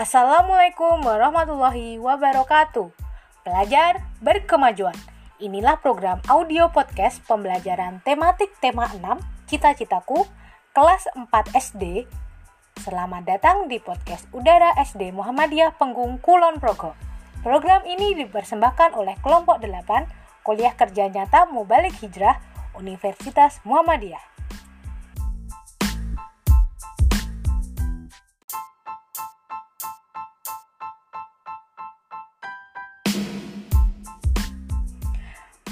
Assalamualaikum warahmatullahi wabarakatuh. Belajar berkemajuan. Inilah program audio podcast pembelajaran tematik tema 6 Cita-citaku kelas 4 SD. Selamat datang di podcast Udara SD Muhammadiyah Penggung Kulon Progo. Program ini dipersembahkan oleh kelompok 8 Kuliah Kerja Nyata Mubalik Hijrah Universitas Muhammadiyah.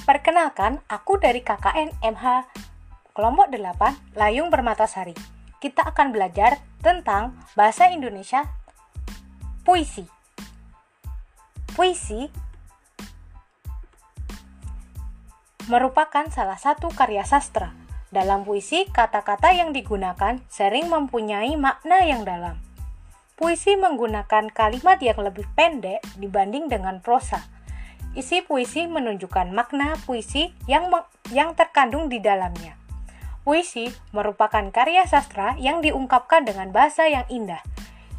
Perkenalkan, aku dari KKN MH kelompok 8 Layung Bermatahari. Kita akan belajar tentang Bahasa Indonesia Puisi. Puisi merupakan salah satu karya sastra. Dalam puisi, kata-kata yang digunakan sering mempunyai makna yang dalam. Puisi menggunakan kalimat yang lebih pendek dibanding dengan prosa. Isi puisi menunjukkan makna puisi yang terkandung di dalamnya. Puisi merupakan karya sastra yang diungkapkan dengan bahasa yang indah.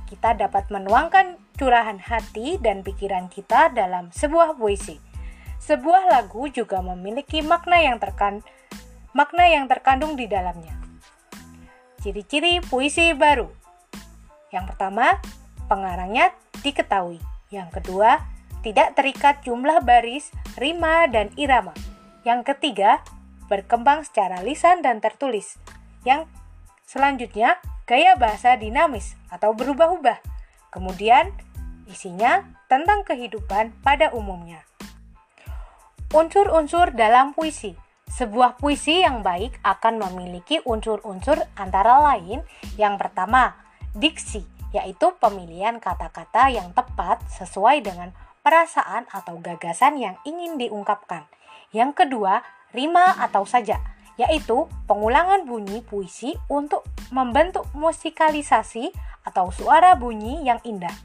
Kita dapat menuangkan curahan hati dan pikiran kita dalam sebuah puisi. Sebuah lagu juga memiliki makna yang terkandung di dalamnya. Ciri-ciri puisi baru. Yang pertama, pengarangnya diketahui. Yang kedua, tidak terikat jumlah baris, rima, dan irama. Yang ketiga, berkembang secara lisan dan tertulis. Yang selanjutnya, gaya bahasa dinamis atau berubah-ubah. Kemudian, isinya tentang kehidupan pada umumnya. Unsur-unsur dalam puisi. Sebuah puisi yang baik akan memiliki unsur-unsur antara lain. Yang pertama, diksi, yaitu pemilihan kata-kata yang tepat sesuai dengan perasaan atau gagasan yang ingin diungkapkan. Yang kedua, rima atau saja, yaitu pengulangan bunyi puisi untuk membentuk musikalisasi atau suara bunyi yang indah.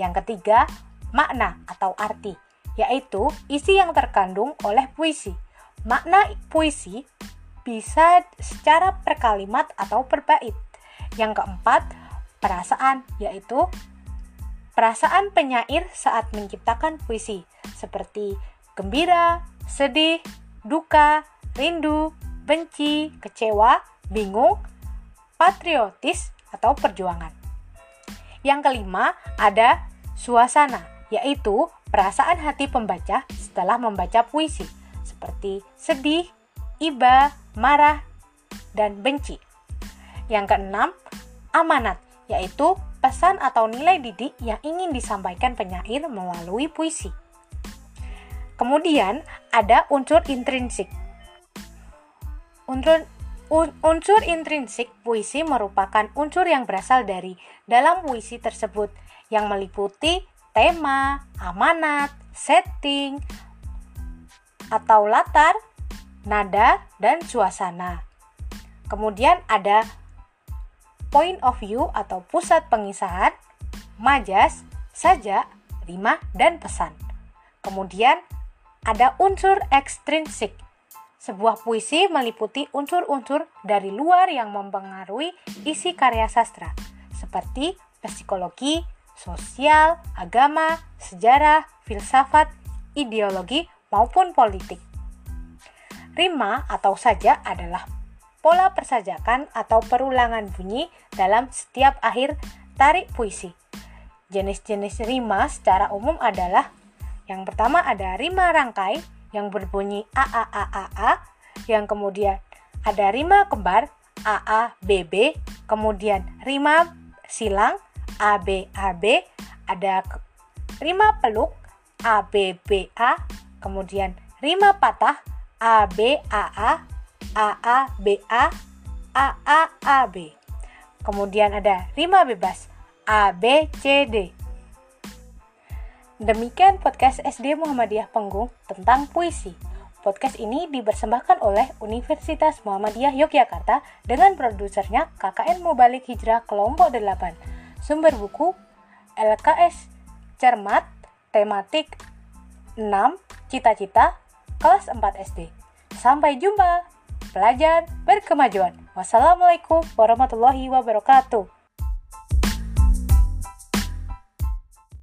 Yang ketiga, makna atau arti, yaitu isi yang terkandung oleh puisi. Makna puisi bisa secara per kalimat atau per bait. Yang keempat, perasaan, yaitu perasaan penyair saat menciptakan puisi, seperti gembira, sedih, duka, rindu, benci, kecewa, bingung, patriotis, atau perjuangan. Yang kelima, ada suasana, yaitu perasaan hati pembaca setelah membaca puisi, seperti sedih, iba, marah, dan benci. Yang keenam, amanat, yaitu pesan atau nilai didik yang ingin disampaikan penyair melalui puisi. Kemudian ada unsur intrinsik. Unsur intrinsik puisi merupakan unsur yang berasal dari dalam puisi tersebut yang meliputi tema, amanat, setting, atau latar, nada, dan suasana. Kemudian ada point of view atau pusat pengisahan, majas, sajak, rima, dan pesan. Kemudian ada unsur ekstrinsik. Sebuah puisi meliputi unsur-unsur dari luar yang mempengaruhi isi karya sastra, seperti psikologi, sosial, agama, sejarah, filsafat, ideologi, maupun politik. Rima atau sajak adalah pola persajakan atau perulangan bunyi dalam setiap akhir tarik puisi. Jenis-jenis rima secara umum adalah: yang pertama ada rima rangkai yang berbunyi a-a-a-a-a, yang kemudian ada rima kembar a-a-b-b, kemudian rima silang a-b-a-b, ada rima peluk a-b-b-a, kemudian rima patah a-b-a-a, A-A-B-A, A-A-A-B. Kemudian ada rima bebas A-B-C-D. Demikian podcast SD Muhammadiyah Penggung tentang puisi. Podcast ini dipersembahkan oleh Universitas Muhammadiyah Yogyakarta dengan produsernya KKN Mubalik Hijrah Kelompok 8. Sumber buku LKS Cermat Tematik 6 Cita-cita Kelas 4 SD. Sampai jumpa! Belajar berkemajuan. Wassalamualaikum warahmatullahi wabarakatuh.